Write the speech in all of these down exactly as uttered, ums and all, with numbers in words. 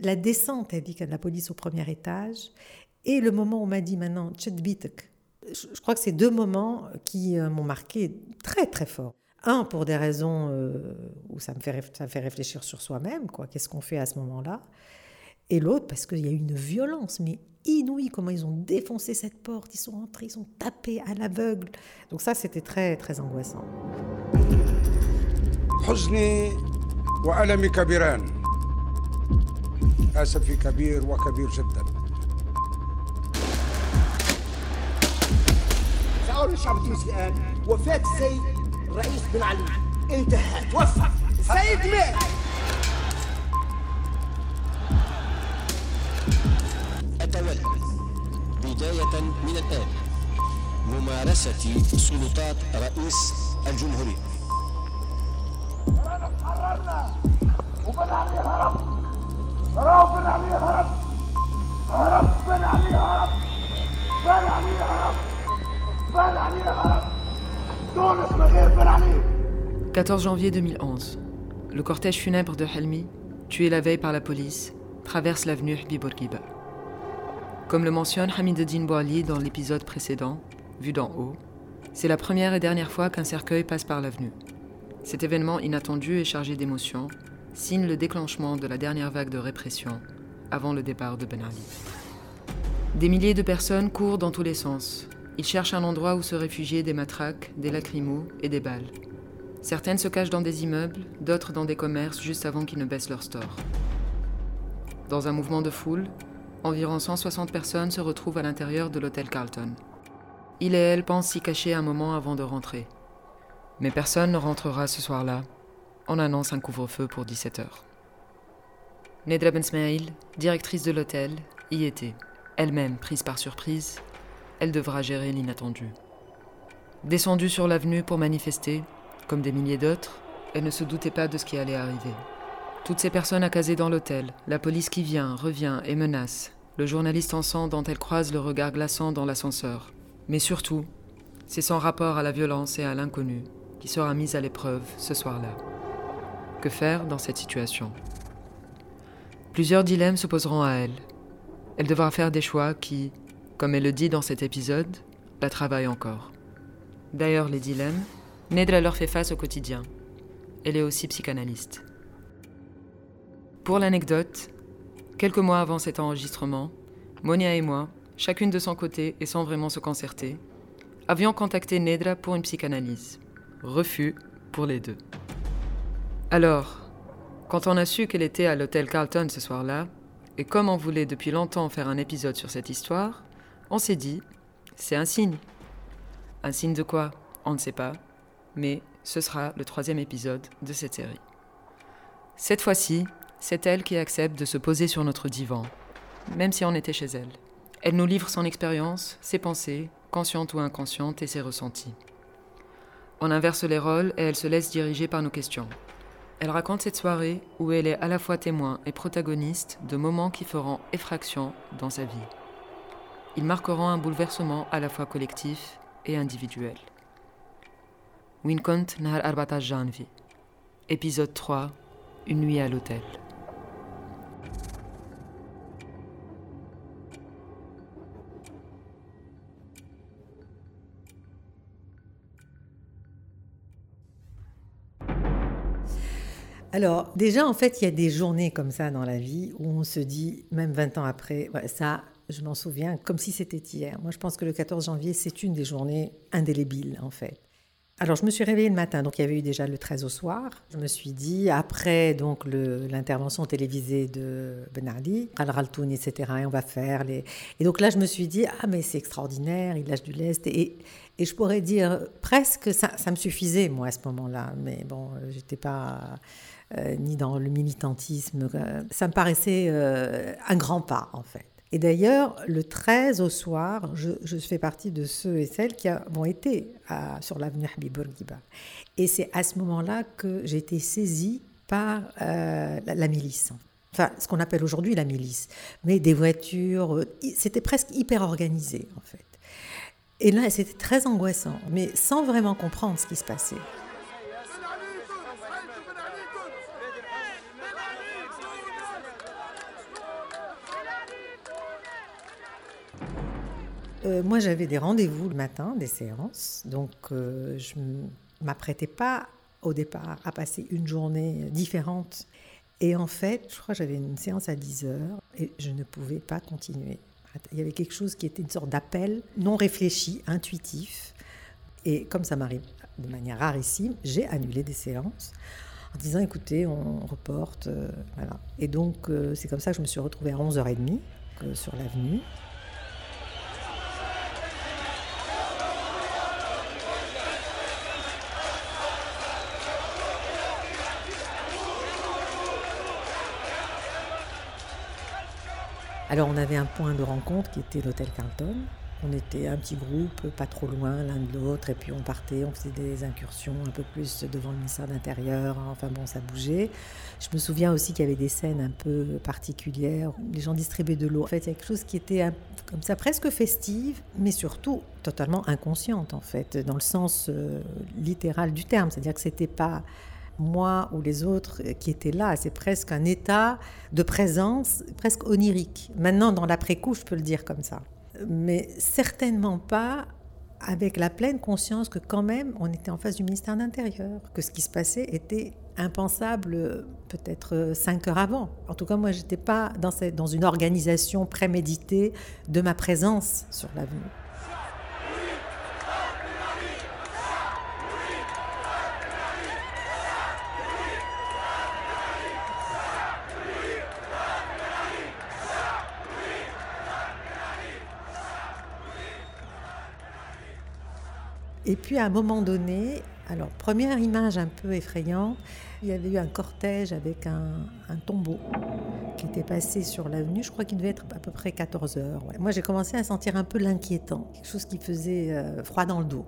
la descente indique la police au premier étage et le moment où on m'a dit maintenant « Tchadbitek ». Je crois que c'est deux moments qui euh, m'ont marqué très très fort. Un, pour des raisons euh, où ça me, fait réf- ça me fait réfléchir sur soi-même, quoi. Qu'est-ce qu'on fait à ce moment-là? Et l'autre, parce qu'il y a eu une violence, mais inouïe, comment ils ont défoncé cette porte, ils sont rentrés, ils ont tapé à l'aveugle. Donc ça, c'était très très angoissant. حزني وألمي كبيران أسفي كبير وكبير جدا شعور الشعب التونسي الآن وفاة السيد الرئيس بن علي انتهى توفى السيد مات أتولى بداية من الآن ممارسة سلطات رئيس الجمهورية quatorze janvier deux mille onze, le cortège funèbre de Helmi, tué la veille par la police, traverse l'avenue Habib Bourguiba. Comme le mentionne Hamiduddine Bouali dans l'épisode précédent, vu d'en haut, c'est la première et dernière fois qu'un cercueil passe par l'avenue. Cet événement inattendu et chargé d'émotions signe le déclenchement de la dernière vague de répression avant le départ de Ben Ali. Des milliers de personnes courent dans tous les sens. Ils cherchent un endroit où se réfugier des matraques, des lacrymos et des balles. Certaines se cachent dans des immeubles, d'autres dans des commerces juste avant qu'ils ne baissent leurs stores. Dans un mouvement de foule, environ cent soixante personnes se retrouvent à l'intérieur de l'hôtel Carlton. Il et elle pensent s'y cacher un moment avant de rentrer. Mais personne ne rentrera ce soir-là. On annonce un couvre-feu pour dix-sept heures. Nedra Ben Smail, directrice de l'hôtel, y était. Elle-même prise par surprise, elle devra gérer l'inattendu. Descendue sur l'avenue pour manifester, comme des milliers d'autres, elle ne se doutait pas de ce qui allait arriver. Toutes ces personnes accasées dans l'hôtel, la police qui vient, revient et menace, le journaliste en sang dont elle croise le regard glaçant dans l'ascenseur. Mais surtout, c'est son rapport à la violence et à l'inconnu qui sera mise à l'épreuve ce soir-là. Que faire dans cette situation? Plusieurs dilemmes se poseront à elle. Elle devra faire des choix qui, comme elle le dit dans cet épisode, la travaillent encore. D'ailleurs, les dilemmes, Nedra leur fait face au quotidien. Elle est aussi psychanalyste. Pour l'anecdote, quelques mois avant cet enregistrement, Monia et moi, chacune de son côté et sans vraiment se concerter, avions contacté Nedra pour une psychanalyse. Refus pour les deux. Alors, quand on a su qu'elle était à l'hôtel Carlton ce soir-là, et comme on voulait depuis longtemps faire un épisode sur cette histoire, on s'est dit, c'est un signe. Un signe de quoi? On ne sait pas, mais ce sera le troisième épisode de cette série. Cette fois-ci, c'est elle qui accepte de se poser sur notre divan, même si on était chez elle. Elle nous livre son expérience, ses pensées, conscientes ou inconscientes, et ses ressentis. On inverse les rôles et elle se laisse diriger par nos questions. Elle raconte cette soirée où elle est à la fois témoin et protagoniste de moments qui feront effraction dans sa vie. Ils marqueront un bouleversement à la fois collectif et individuel. Winkont Nahar Arbata Janvi, épisode trois, une nuit à l'hôtel. Alors, déjà, en fait, il y a des journées comme ça dans la vie où on se dit, même vingt ans après, ça, je m'en souviens, comme si c'était hier. Moi, je pense que le quatorze janvier, c'est une des journées indélébiles, en fait. Alors, je me suis réveillée le matin, donc il y avait eu déjà le treize au soir. Je me suis dit, après donc, le, l'intervention télévisée de Ben Ali, Al-Raltoun, et cetera, et on va faire les... Et donc là, je me suis dit, ah, mais c'est extraordinaire, il lâche du lest, et... Et je pourrais dire presque, ça, ça me suffisait, moi, à ce moment-là. Mais bon, je n'étais pas euh, ni dans le militantisme. Ça me paraissait euh, un grand pas, en fait. Et d'ailleurs, le treize au soir, je, je fais partie de ceux et celles qui ont été à, sur l'avenue Habib Bourguiba. Et c'est à ce moment-là que j'ai été saisie par euh, la, la milice. Enfin, ce qu'on appelle aujourd'hui la milice. Mais des voitures, c'était presque hyper organisé, en fait. Et là, c'était très angoissant, mais sans vraiment comprendre ce qui se passait. euh, moi j'avais des rendez-vous le matin, des séances, donc euh, je m'apprêtais pas au départ à passer une journée différente. Et en fait, je crois que j'avais une séance à dix heures et je ne pouvais pas continuer. Il y avait quelque chose qui était une sorte d'appel non réfléchi, intuitif. Et comme ça m'arrive de manière rarissime, j'ai annulé des séances en disant « écoutez, on reporte euh, ». Voilà. Et donc, euh, c'est comme ça que je me suis retrouvée à onze heures trente euh, sur l'avenue. Alors, on avait un point de rencontre qui était l'hôtel Carlton. On était un petit groupe, pas trop loin l'un de l'autre, et puis on partait, on faisait des incursions un peu plus devant le ministère de l'Intérieur, enfin bon, ça bougeait. Je me souviens aussi qu'il y avait des scènes un peu particulières, les gens distribuaient de l'eau. En fait, il y a quelque chose qui était un, comme ça, presque festive, mais surtout totalement inconsciente, en fait, dans le sens euh, littéral du terme, c'est-à-dire que c'était pas moi ou les autres qui étaient là, c'est presque un état de présence presque onirique. Maintenant, dans l'après-coup, je peux le dire comme ça. Mais certainement pas avec la pleine conscience que quand même on était en face du ministère de l'Intérieur, que ce qui se passait était impensable peut-être cinq heures avant. En tout cas, moi, je n'étais pas dans, cette, dans une organisation préméditée de ma présence sur l'avenue. Et puis à un moment donné, alors première image un peu effrayante, il y avait eu un cortège avec un, un tombeau qui était passé sur l'avenue, je crois qu'il devait être à peu près quatorze heures. Ouais. Moi j'ai commencé à sentir un peu l'inquiétant, quelque chose qui faisait euh, froid dans le dos.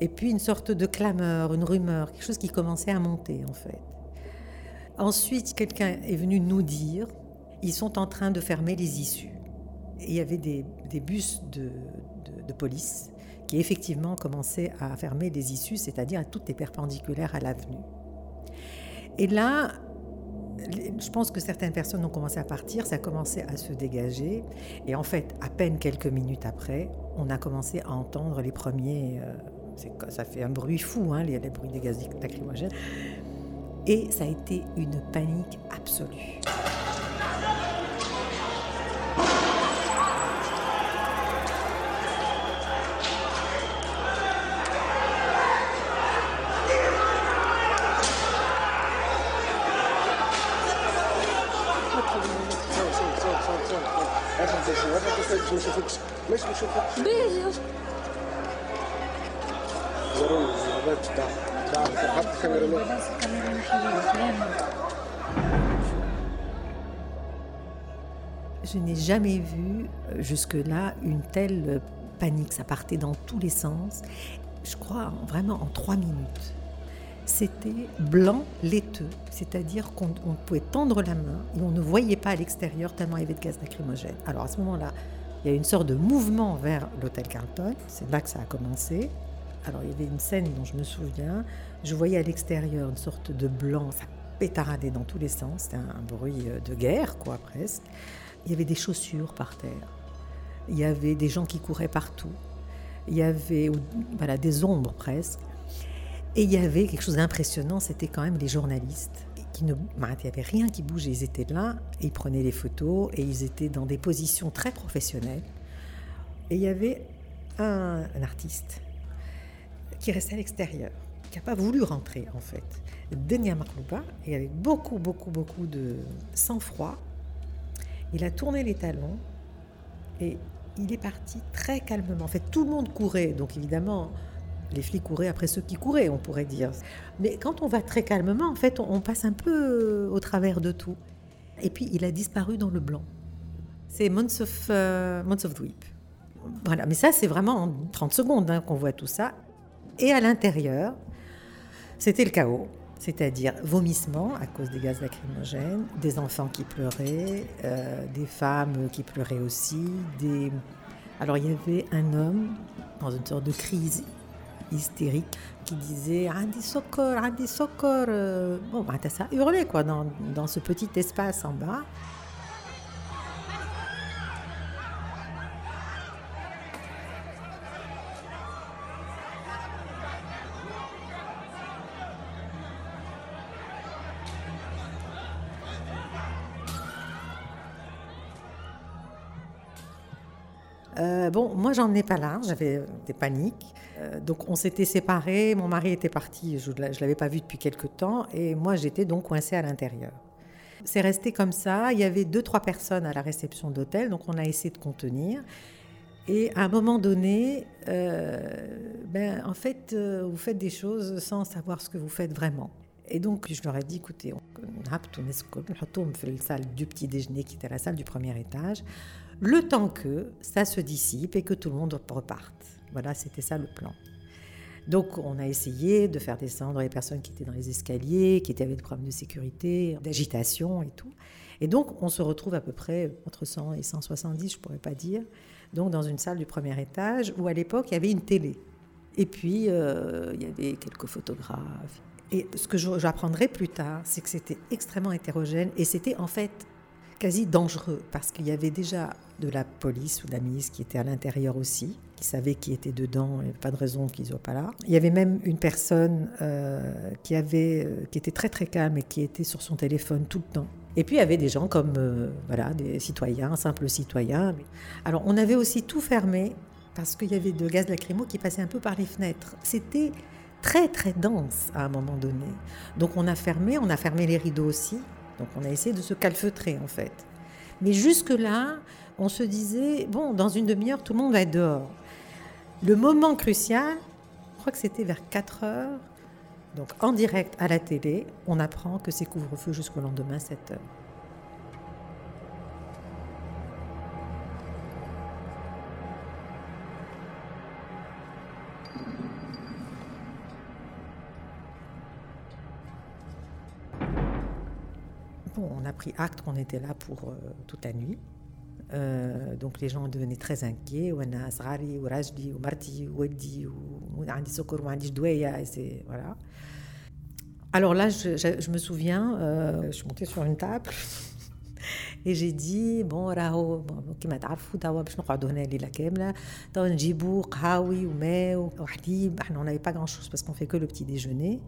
Et puis une sorte de clameur, une rumeur, quelque chose qui commençait à monter en fait. Ensuite quelqu'un est venu nous dire, ils sont en train de fermer les issues. Et il y avait des, des bus de, de, de police qui effectivement commençait à fermer des issues, c'est-à-dire à toutes les perpendiculaires à l'avenue. Et là, je pense que certaines personnes ont commencé à partir, ça a commencé à se dégager, et en fait, à peine quelques minutes après, on a commencé à entendre les premiers... Euh, c'est, ça fait un bruit fou, hein, les, les bruits des gaz lacrymogènes. Et ça a été une panique absolue. Je n'ai jamais vu jusque-là une telle panique, ça partait dans tous les sens. Je crois vraiment en trois minutes. C'était blanc laiteux, c'est-à-dire qu'on on pouvait tendre la main et on ne voyait pas à l'extérieur tellement il y avait de gaz lacrymogène. Alors à ce moment-là, il y a eu une sorte de mouvement vers l'hôtel Carlton, c'est là que ça a commencé. Alors il y avait une scène dont je me souviens, je voyais à l'extérieur une sorte de blanc, ça pétaradait dans tous les sens, c'était un, un bruit de guerre quoi presque. Il y avait des chaussures par terre, il y avait des gens qui couraient partout, il y avait voilà, des ombres presque. Et il y avait quelque chose d'impressionnant, c'était quand même les journalistes. Qui ne... Il n'y avait rien qui bougeait, ils étaient là, et ils prenaient les photos, et ils étaient dans des positions très professionnelles. Et il y avait un, un artiste qui restait à l'extérieur, qui n'a pas voulu rentrer en fait. Denia Marluba, et avec beaucoup, beaucoup, beaucoup de sang-froid, il a tourné les talons, et il est parti très calmement. En fait, tout le monde courait, donc évidemment... Les flics couraient après ceux qui couraient, on pourrait dire. Mais quand on va très calmement, en fait, on passe un peu au travers de tout. Et puis, il a disparu dans le blanc. C'est Months of, euh, Months of Weep. Voilà, mais ça, c'est vraiment en trente secondes hein, qu'on voit tout ça. Et à l'intérieur, c'était le chaos. C'est-à-dire vomissements à cause des gaz lacrymogènes, des enfants qui pleuraient, euh, des femmes qui pleuraient aussi. Des... Alors, il y avait un homme dans une sorte de crise hystérique, qui disait « Andi Sokor, Andi Sokor ». Bon, bah, ça hurlait quoi, dans, dans ce petit espace en bas. Euh, bon, moi, j'en ai pas là, j'avais des paniques. Euh, donc, on s'était séparés, mon mari était parti, je ne l'avais pas vu depuis quelque temps, et moi, j'étais donc coincée à l'intérieur. C'est resté comme ça, il y avait deux, trois personnes à la réception d'hôtel, donc on a essayé de contenir. Et à un moment donné, euh, ben, en fait, euh, vous faites des choses sans savoir ce que vous faites vraiment. Et donc, je leur ai dit, écoutez, on salle du petit déjeuner qui était la salle du premier étage, le temps que ça se dissipe et que tout le monde reparte. Voilà, c'était ça le plan. Donc, on a essayé de faire descendre les personnes qui étaient dans les escaliers, qui avaient des problèmes de sécurité, d'agitation et tout. Et donc, on se retrouve à peu près entre cent et cent soixante-dix, je ne pourrais pas dire, donc dans une salle du premier étage où, à l'époque, il y avait une télé. Et puis, euh, il y avait quelques photographes. Et ce que j'apprendrai plus tard, c'est que c'était extrêmement hétérogène et c'était en fait quasi dangereux parce qu'il y avait déjà de la police ou de la milice qui était à l'intérieur aussi, qui savait qui était dedans, il n'y avait pas de raison qu'ils ne soient pas là. Il y avait même une personne euh, qui, avait, euh, qui était très très calme et qui était sur son téléphone tout le temps. Et puis il y avait des gens comme euh, voilà, des citoyens, simples citoyens. Alors on avait aussi tout fermé parce qu'il y avait de gaz lacrymo qui passait un peu par les fenêtres. C'était très très dense à un moment donné. Donc on a fermé, on a fermé les rideaux aussi. Donc on a essayé de se calfeutrer en fait. Mais jusque-là, on se disait, bon, dans une demi-heure, tout le monde va être dehors. Le moment crucial, je crois que c'était vers quatre heures, donc en direct à la télé, on apprend que c'est couvre-feu jusqu'au lendemain sept heures. Bon, on a pris acte qu'on était là pour euh, toute la nuit. Euh, donc les gens devenaient très inquiets. Wana Asghari, ou Rajdi, ou Marti, ou Weddi, ou Andi Sokor, ou Andi Douaya, et c'est voilà. Alors là, je, je, je me souviens, euh, je suis montée sur une table et j'ai dit bon, raho, kima ta'arfou, tawa bash nq'adou hna lila kamla, tawa njibou qahawi ou ma ou halib. On n'avait pas grand-chose parce qu'on fait que le petit déjeuner.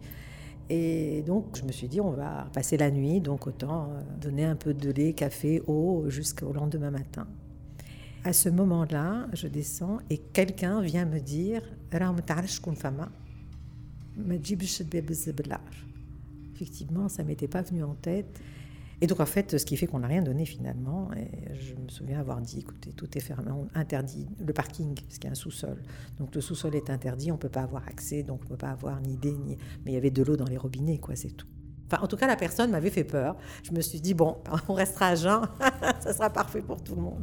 Et donc, je me suis dit, on va passer la nuit, donc autant donner un peu de lait, café, eau, jusqu'au lendemain matin. À ce moment-là, je descends et quelqu'un vient me dire « Ra m'tarach koun fama, ma djibsh bebez belar ». Effectivement, ça ne m'était pas venu en tête. Et donc, en fait, ce qui fait qu'on n'a rien donné finalement. Et je me souviens avoir dit « Écoutez, tout est fermé, on interdit le parking, parce qu'il y a un sous-sol. Donc, le sous-sol est interdit, on ne peut pas avoir accès, donc on ne peut pas avoir ni idée, ni... » Mais il y avait de l'eau dans les robinets, quoi, c'est tout. Enfin, en tout cas, la personne m'avait fait peur. Je me suis dit « Bon, on restera à jeun, ça sera parfait pour tout le monde. »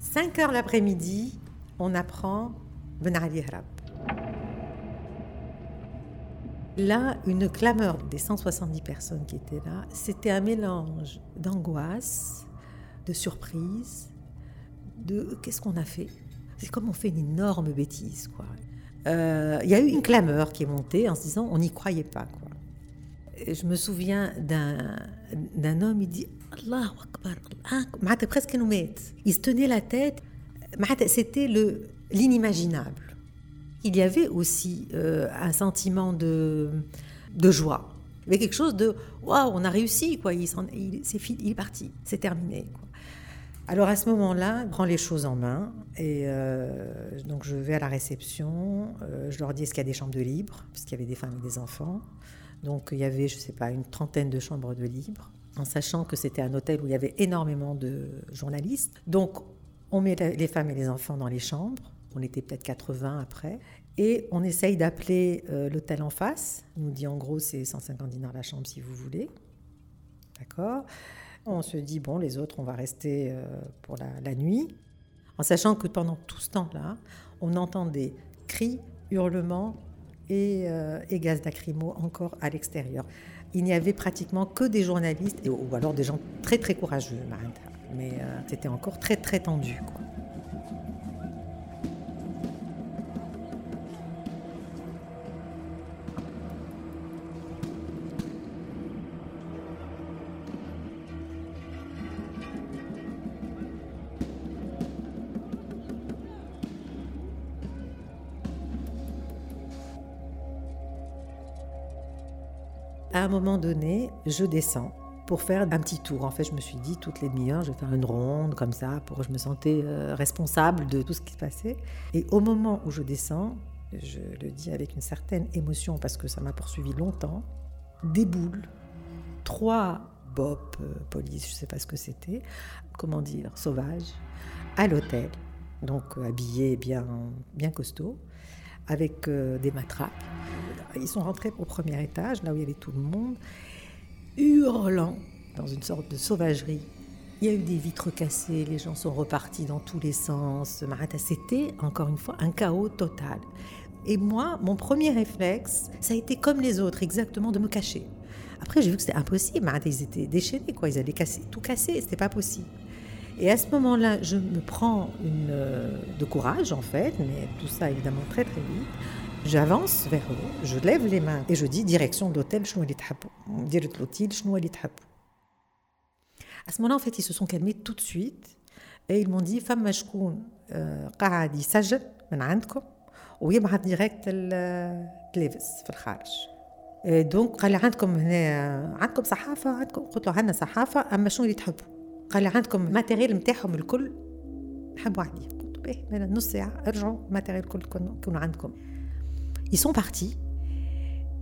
cinq heures l'après-midi, on apprend Ben Ali Harab. Là, une clameur des cent soixante-dix personnes qui étaient là, c'était un mélange d'angoisse, de surprise, de qu'est-ce qu'on a fait ? C'est comme on fait une énorme bêtise, quoi. Euh, y a eu une clameur qui est montée en se disant on n'y croyait pas, quoi. Et je me souviens d'un, d'un homme, il dit Allahu Akbar, Allah, presque nous mette. Il se tenait la tête, c'était le, l'inimaginable. Il y avait aussi euh, un sentiment de, de joie. Il y avait quelque chose de « Waouh, on a réussi !» quoi. Il, s'en, il, c'est, il est parti, c'est terminé. Quoi. Alors à ce moment-là, je prends les choses en main. Et euh, donc je vais à la réception. Euh, je leur dis « Est-ce qu'il y a des chambres de libre ?» Parce qu'il y avait des femmes et des enfants. Donc il y avait, je ne sais pas, une trentaine de chambres de libre. En sachant que c'était un hôtel où il y avait énormément de journalistes. Donc on met les femmes et les enfants dans les chambres. On était peut-être quatre-vingts après. Et on essaye d'appeler euh, l'hôtel en face. Il nous dit en gros, c'est cent cinquante dinars la chambre si vous voulez. D'accord. On se dit, bon, les autres, on va rester euh, pour la, la nuit. En sachant que pendant tout ce temps-là, on entend des cris, hurlements et, euh, et gaz lacrymo encore à l'extérieur. Il n'y avait pratiquement que des journalistes, ou alors des gens très, très courageux. Mais euh, c'était encore très, très tendu, quoi. À un moment donné, je descends pour faire un petit tour. En fait, je me suis dit, toutes les demi-heures, je vais faire une ronde comme ça, pour que je me sentais euh, responsable de tout ce qui se passait. Et au moment où je descends, je le dis avec une certaine émotion, parce que ça m'a poursuivi longtemps, des boules, trois bop, euh, police, je ne sais pas ce que c'était, comment dire, sauvages, à l'hôtel, donc euh, habillés bien, bien costauds, avec euh, des matraques. Ils sont rentrés au premier étage, là où il y avait tout le monde, hurlant, dans une sorte de sauvagerie. Il y a eu des vitres cassées, les gens sont repartis dans tous les sens. C'était, encore une fois, un chaos total. Et moi, mon premier réflexe, ça a été comme les autres, exactement, de me cacher. Après, j'ai vu que c'était impossible. Ils étaient déchaînés, quoi. Ils allaient casser, tout casser, c'était pas possible. Et à ce moment-là, je me prends une, de courage, en fait, mais tout ça, évidemment, très, très vite. J'avance vers eux, je lève les mains et je dis direction de l'hôtel, chnou ali tahapou. Direct l'hôtel, chnou ali tahapou. À ce moment-là, en fait, ils se sont calmés tout de suite et ils m'ont dit femme machkoun قاعد يسجل من عندكم ويبعث ديريكت للبس في الخارج. دونك قال عندكم هنا عندكم صحافه عندكم قلت له عندنا صحافه اما شنو اللي تحبوا؟ قال عندكم ماتيريال نتاعهم الكل نحبوا عليه. قلت به من نص ساعه ارجعوا ماتيريال الكل يكون عندكم. Ils sont partis.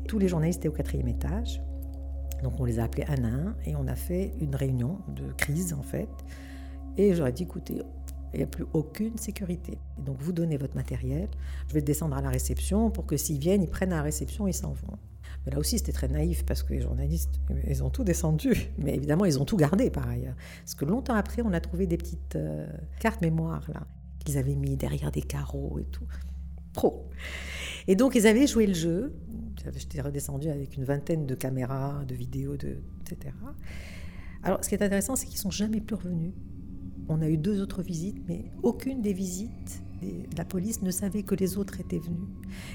Tous les journalistes étaient au quatrième étage. Donc on les a appelés un à un et on a fait une réunion de crise en fait. Et j'aurais dit écoutez, il n'y a plus aucune sécurité. Et donc vous donnez votre matériel, je vais descendre à la réception pour que s'ils viennent, ils prennent à la réception et ils s'en vont. Mais là aussi c'était très naïf parce que les journalistes, ils ont tout descendu. Mais évidemment, ils ont tout gardé par ailleurs. Parce que longtemps après, on a trouvé des petites euh, cartes mémoire là, qu'ils avaient mis derrière des carreaux et tout. Trop. Et donc, ils avaient joué le jeu. J'étais redescendue avec une vingtaine de caméras, de vidéos, de, et cetera. Alors, ce qui est intéressant, c'est qu'ils ne sont jamais plus revenus. On a eu deux autres visites, mais aucune des visites, des, la police ne savait que les autres étaient venus.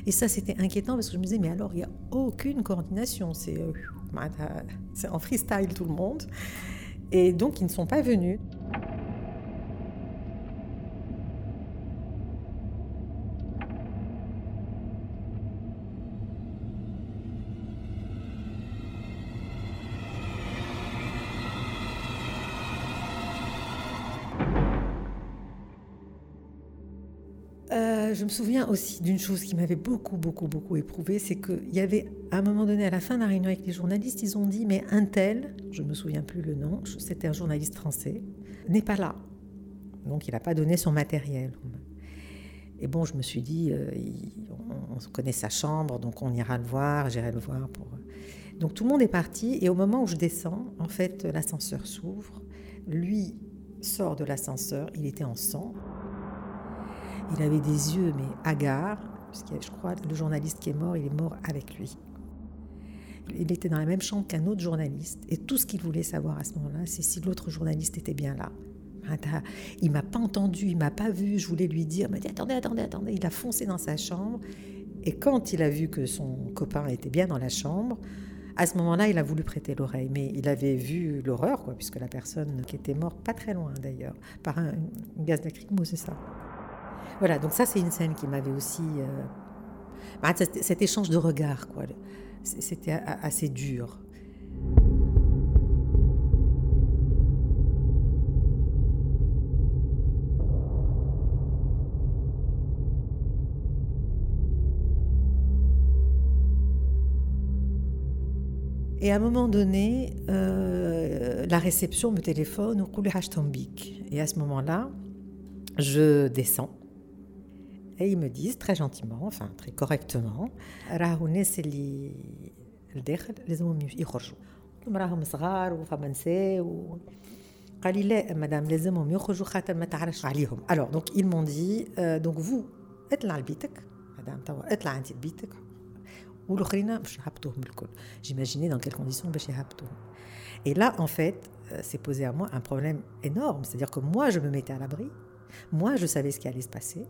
Et ça, c'était inquiétant parce que je me disais, mais alors, il n'y a aucune coordination. C'est, euh, c'est en freestyle, tout le monde. Et donc, ils ne sont pas venus. Je me souviens aussi d'une chose qui m'avait beaucoup, beaucoup, beaucoup éprouvée, c'est qu'il y avait, à un moment donné, à la fin de la réunion avec les journalistes, ils ont dit, mais un tel, je ne me souviens plus le nom, c'était un journaliste français, n'est pas là. Donc, il n'a pas donné son matériel. Et bon, je me suis dit, euh, il, on, on connaît sa chambre, donc on ira le voir, j'irai le voir. Pour... Donc, tout le monde est parti. Et au moment où je descends, en fait, l'ascenseur s'ouvre. Lui sort de l'ascenseur, il était en sang. Il avait des yeux, mais hagards, parce que je crois que le journaliste qui est mort, il est mort avec lui. Il était dans la même chambre qu'un autre journaliste, et tout ce qu'il voulait savoir à ce moment-là, c'est si l'autre journaliste était bien là. Il ne m'a pas entendu, il ne m'a pas vu, je voulais lui dire, il m'a dit « attendez, attendez, attendez ». Il a foncé dans sa chambre, et quand il a vu que son copain était bien dans la chambre, à ce moment-là, il a voulu prêter l'oreille, mais il avait vu l'horreur, quoi, puisque la personne qui était morte, pas très loin d'ailleurs, par un, une gaz lacrymo, c'est ça. Voilà, donc ça, c'est une scène qui m'avait aussi... Euh... Bah, cet échange de regards, quoi. C'était assez dur. Et à un moment donné, euh, la réception me téléphone au Koulé Hashtambik. Et à ce moment-là, je descends. Et ils me disent très gentiment, enfin très correctement, راهو الناس اللي الداخل لازمهم يخرجوا. قلت راهم صغار وفما نساء و قال لي لا مدام لازمهم يخرجوا خاطر ما تعرفش عليهم. Alors donc ils m'ont dit euh, donc vous اطلع لبيتك مدام توا اطلع انت لبيتك والاخرين باش يهبطوهم الكل. J'imaginais dans quelles conditions باش يهبطوهم. Et là en fait, s'est posé à moi un problème énorme, c'est-à-dire que moi je me mettais à l'abri. Moi je savais ce qui allait se passer.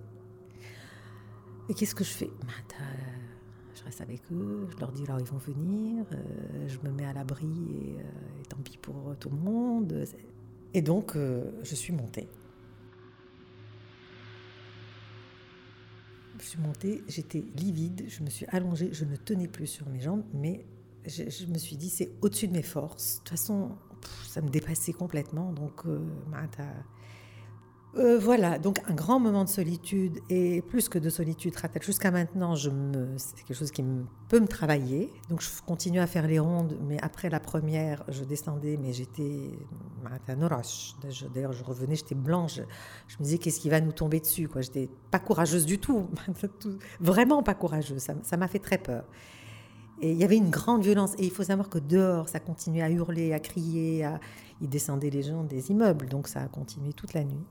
Et qu'est-ce que je fais ? Je reste avec eux, je leur dis là où ils vont venir, euh, je me mets à l'abri et, euh, et tant pis pour tout le monde. Et donc, euh, je suis montée. Je suis montée, j'étais livide, je me suis allongée, je ne tenais plus sur mes jambes, mais je, je me suis dit, c'est au-dessus de mes forces. De toute façon, ça me dépassait complètement. Donc, euh, euh, voilà, donc un grand moment de solitude et plus que de solitude. Jusqu'à maintenant, je me, c'est quelque chose qui me, peut me travailler. Donc, je continue à faire les rondes, mais après la première, je descendais, mais j'étais à Noroche. D'ailleurs, je revenais, j'étais blanche. Je me disais, qu'est-ce qui va nous tomber dessus, quoi. J'étais pas courageuse du tout, vraiment pas courageuse. Ça, ça m'a fait très peur. Et il y avait une grande violence. Et il faut savoir que dehors, ça continuait à hurler, à crier. À... Ils descendaient les gens des immeubles. Donc, ça a continué toute la nuit.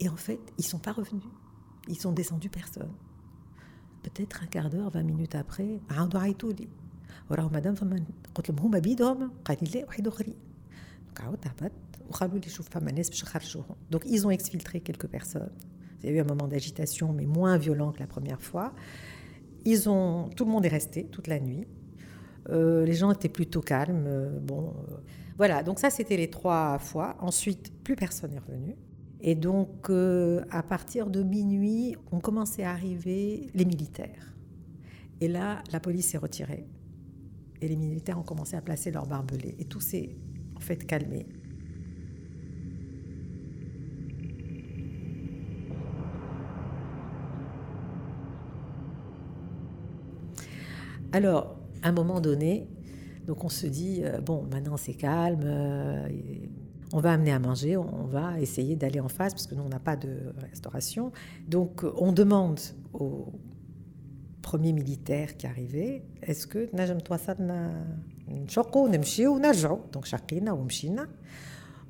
Et en fait, ils ne sont pas revenus. Ils ne sont descendus personne. Peut-être un quart d'heure, vingt minutes après, « Aoudou aïtouli » »« Oraou madame, قتلهم بيدهم قليلة واحد آخرين » Donc, ils ont exfiltré quelques personnes. Il y a eu un moment d'agitation, mais moins violent que la première fois. Ils ont, tout le monde est resté toute la nuit. Euh, les gens étaient plutôt calmes. Euh, bon, euh, voilà. Donc ça, c'était les trois fois. Ensuite, plus personne n'est revenu. Et donc, euh, à partir de minuit, on commençait à arriver les militaires. Et là, la police s'est retirée. Et les militaires ont commencé à placer leurs barbelés. Et tout s'est en fait calmé. Alors, à un moment donné, donc on se dit, euh, bon, maintenant c'est calme, euh, on va amener à manger, on va essayer d'aller en face, parce que nous, on n'a pas de restauration. Donc, on demande au premier militaire qui arrivait, est-ce que... Donc,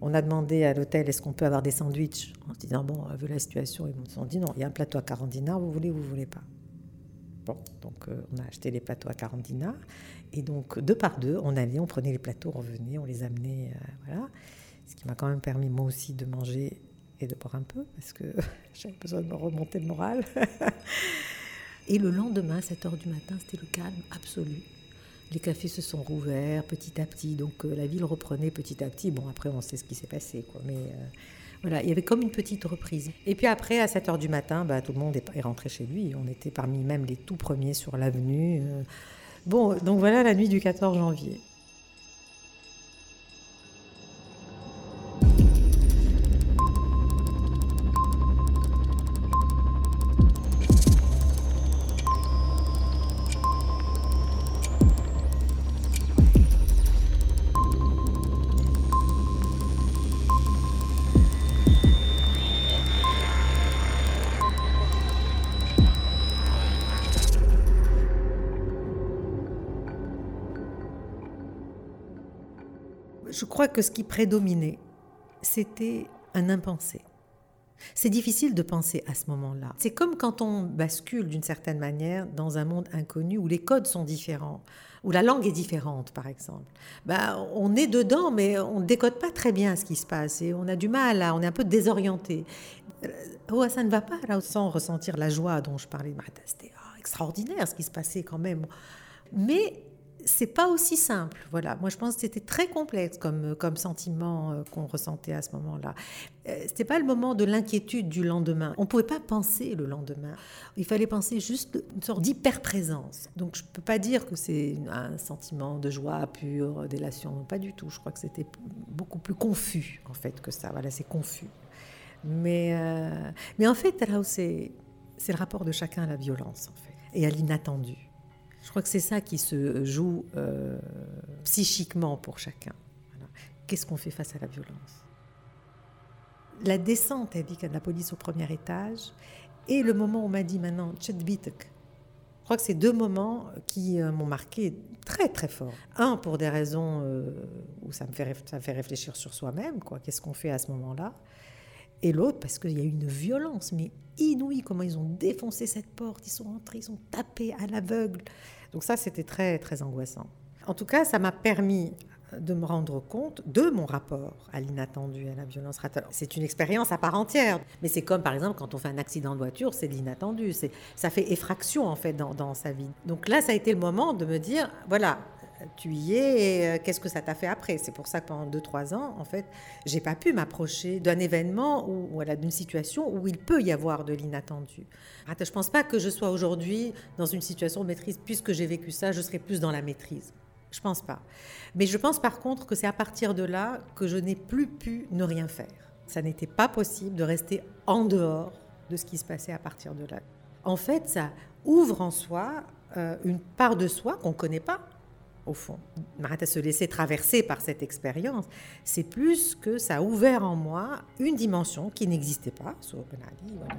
on a demandé à l'hôtel, est-ce qu'on peut avoir des sandwichs? En se disant, bon, vu la situation, ils nous ont dit, non, il y a un plateau à quarante dinars, vous voulez ou vous ne voulez pas? Bon, donc euh, on a acheté les plateaux à quarante dinars et donc deux par deux, on allait, on prenait les plateaux, on revenait, on les amenait, euh, voilà. Ce qui m'a quand même permis moi aussi de manger et de boire un peu parce que j'avais besoin de me remonter le moral. Et le lendemain, à sept heures du matin, c'était le calme absolu. Les cafés se sont rouverts petit à petit, donc euh, la ville reprenait petit à petit. Bon, après on sait ce qui s'est passé, quoi, mais... Euh, Voilà, il y avait comme une petite reprise. Et puis après, à sept heures du matin, bah, tout le monde est rentré chez lui. On était parmi même les tout premiers sur l'avenue. Bon, donc voilà la nuit du quatorze janvier. Je crois que ce qui prédominait, c'était un impensé. C'est difficile de penser à ce moment-là. C'est comme quand on bascule d'une certaine manière dans un monde inconnu où les codes sont différents, où la langue est différente, par exemple. Ben, on est dedans, mais on ne décode pas très bien ce qui se passe et on a du mal, à, on est un peu désorienté. Oh, ça ne va pas, là, sans ressentir la joie dont je parlais. C'était oh, extraordinaire ce qui se passait quand même. Mais... c'est pas aussi simple, voilà. Moi, je pense que c'était très complexe comme, comme sentiment qu'on ressentait à ce moment-là. C'était pas le moment de l'inquiétude du lendemain. On pouvait pas penser le lendemain. Il fallait penser juste une sorte d'hyper-présence. Donc, je peux pas dire que c'est un sentiment de joie pure, d'élation, pas du tout. Je crois que c'était beaucoup plus confus, en fait, que ça. Voilà, c'est confus. Mais, euh, mais en fait, là où c'est, c'est le rapport de chacun à la violence, en fait, et à l'inattendu. Je crois que c'est ça qui se joue euh, psychiquement pour chacun. Voilà. Qu'est-ce qu'on fait face à la violence ? La descente, elle dit qu'il y a de la police au premier étage, et le moment où on m'a dit maintenant « Tchadbitek ». Je crois que c'est deux moments qui euh, m'ont marqué très très fort. Un, pour des raisons euh, où ça me, fait, ça me fait réfléchir sur soi-même, quoi. Qu'est-ce qu'on fait à ce moment-là ? Et l'autre, parce qu'il y a eu une violence, mais inouïe, comment ils ont défoncé cette porte, ils sont rentrés, ils ont tapé à l'aveugle. Donc ça, c'était très, très angoissant. En tout cas, ça m'a permis de me rendre compte de mon rapport à l'inattendu, à la violence. C'est une expérience à part entière. Mais c'est comme, par exemple, quand on fait un accident de voiture, c'est l'inattendu. C'est, ça fait effraction, en fait, dans, dans sa vie. Donc là, ça a été le moment de me dire, voilà... tu y es, et qu'est-ce que ça t'a fait après? C'est pour ça que pendant deux trois ans, en fait, j'ai pas pu m'approcher d'un événement ou voilà, d'une situation où il peut y avoir de l'inattendu. Je pense pas que je sois aujourd'hui dans une situation de maîtrise. Puisque j'ai vécu ça, je serai plus dans la maîtrise. Je pense pas. Mais je pense par contre que c'est à partir de là que je n'ai plus pu ne rien faire. Ça n'était pas possible de rester en dehors de ce qui se passait à partir de là. En fait, ça ouvre en soi euh, une part de soi qu'on ne connaît pas, au fond. Arrête à se laisser traverser par cette expérience. C'est plus que ça a ouvert en moi une dimension qui n'existait pas, sur Ben Ali, voilà.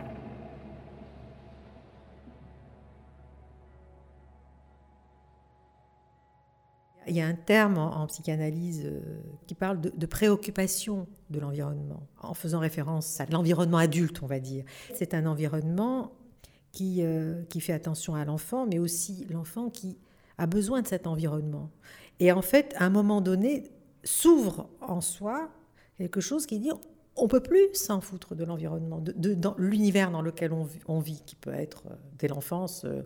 Il y a un terme en, en psychanalyse euh, qui parle de, de préoccupation de l'environnement, en faisant référence à l'environnement adulte, on va dire. C'est un environnement qui, euh, qui fait attention à l'enfant, mais aussi l'enfant qui a besoin de cet environnement. Et en fait, à un moment donné, s'ouvre en soi quelque chose qui dit on ne peut plus s'en foutre de l'environnement, de, de dans l'univers dans lequel on, on vit, qui peut être dès l'enfance, euh,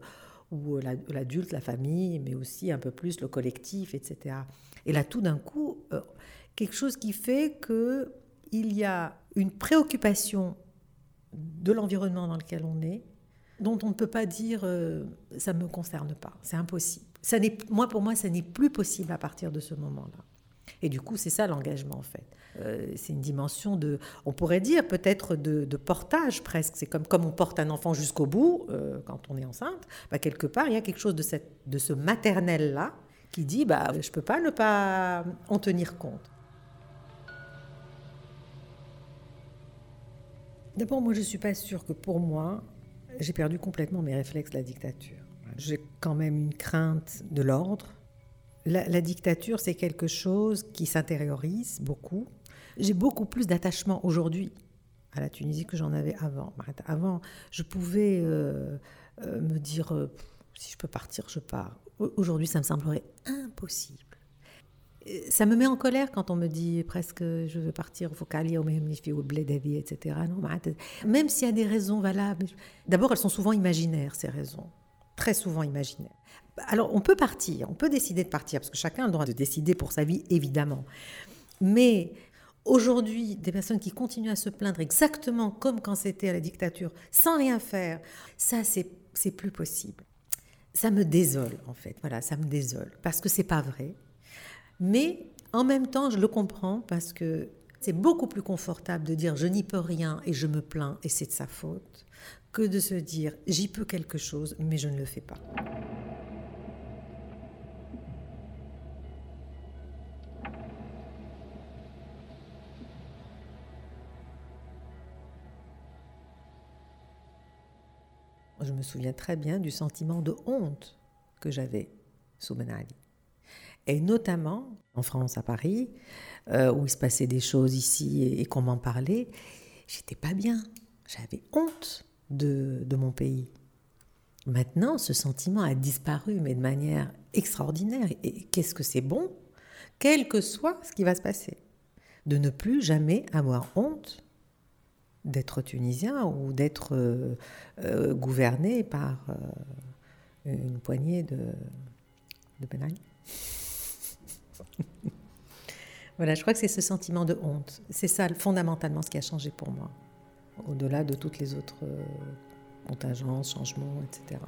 ou l'adulte, la famille, mais aussi un peu plus le collectif, et cetera. Et là, tout d'un coup, quelque chose qui fait qu'il y a une préoccupation de l'environnement dans lequel on est, dont on ne peut pas dire euh, « ça ne me concerne pas », c'est impossible. Ça n'est, moi, pour moi, ça n'est plus possible à partir de ce moment-là. Et du coup, c'est ça l'engagement, en fait. Euh, c'est une dimension de, on pourrait dire peut-être de, de portage presque. C'est comme, comme on porte un enfant jusqu'au bout euh, quand on est enceinte. Bah, quelque part, il y a quelque chose de, cette, de ce maternel-là qui dit bah, « je ne peux pas ne pas en tenir compte ». D'abord, moi, je ne suis pas sûre que pour moi, j'ai perdu complètement mes réflexes de la dictature. J'ai quand même une crainte de l'ordre. La, la dictature, c'est quelque chose qui s'intériorise beaucoup. J'ai beaucoup plus d'attachement aujourd'hui à la Tunisie que j'en avais avant. Avant, je pouvais euh, euh, me dire euh, si je peux partir, je pars. Aujourd'hui, ça me semblerait impossible. Ça me met en colère quand on me dit presque je veux partir, il faut qu'Ali ou Mehemnifi ou Blédavi, et cetera. Non, même s'il y a des raisons valables. D'abord, elles sont souvent imaginaires, ces raisons. Très souvent imaginaires. Alors, on peut partir, on peut décider de partir, parce que chacun a le droit de décider pour sa vie, évidemment. Mais aujourd'hui, des personnes qui continuent à se plaindre exactement comme quand c'était à la dictature, sans rien faire, ça, c'est, c'est plus possible. Ça me désole, en fait. Voilà, ça me désole, parce que c'est pas vrai. Mais en même temps, je le comprends, parce que c'est beaucoup plus confortable de dire « je n'y peux rien et je me plains et c'est de sa faute », que de se dire « j'y peux quelque chose, mais je ne le fais pas ». Je me souviens très bien du sentiment de honte que j'avais sous Ben Ali. Et notamment en France, à Paris, euh, où il se passait des choses ici et, et qu'on m'en parlait, j'étais pas bien. J'avais honte de, de mon pays. Maintenant, ce sentiment a disparu, mais de manière extraordinaire. Et qu'est-ce que c'est bon, quel que soit ce qui va se passer, de ne plus jamais avoir honte d'être tunisien ou d'être euh, euh, gouverné par euh, une poignée de, de Ben Ali. Voilà, je crois que c'est ce sentiment de honte. C'est ça, fondamentalement, ce qui a changé pour moi, au-delà de toutes les autres euh, contingences, changements, et cetera.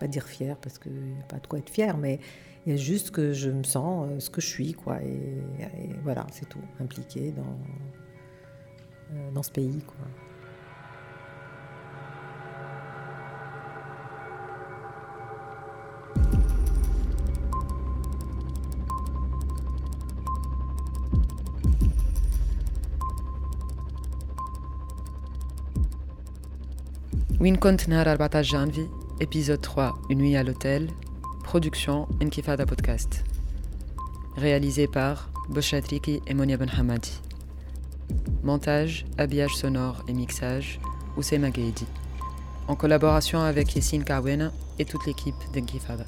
Pas dire fier, parce qu'il n'y a pas de quoi être fier, mais il y a juste que je me sens euh, ce que je suis, quoi. Et, et voilà, c'est tout, impliqué dans... dans ce pays, quoi. Winkotnar Arbata Janvi, épisode trois, Une nuit à l'hôtel, production Enkifada Podcast. Réalisé par Bouchatriki et Monia Ben Hammadi. Montage, habillage sonore et mixage, Oussem Maghadi. En collaboration avec Yassine Kahwena et toute l'équipe d'Enkifada.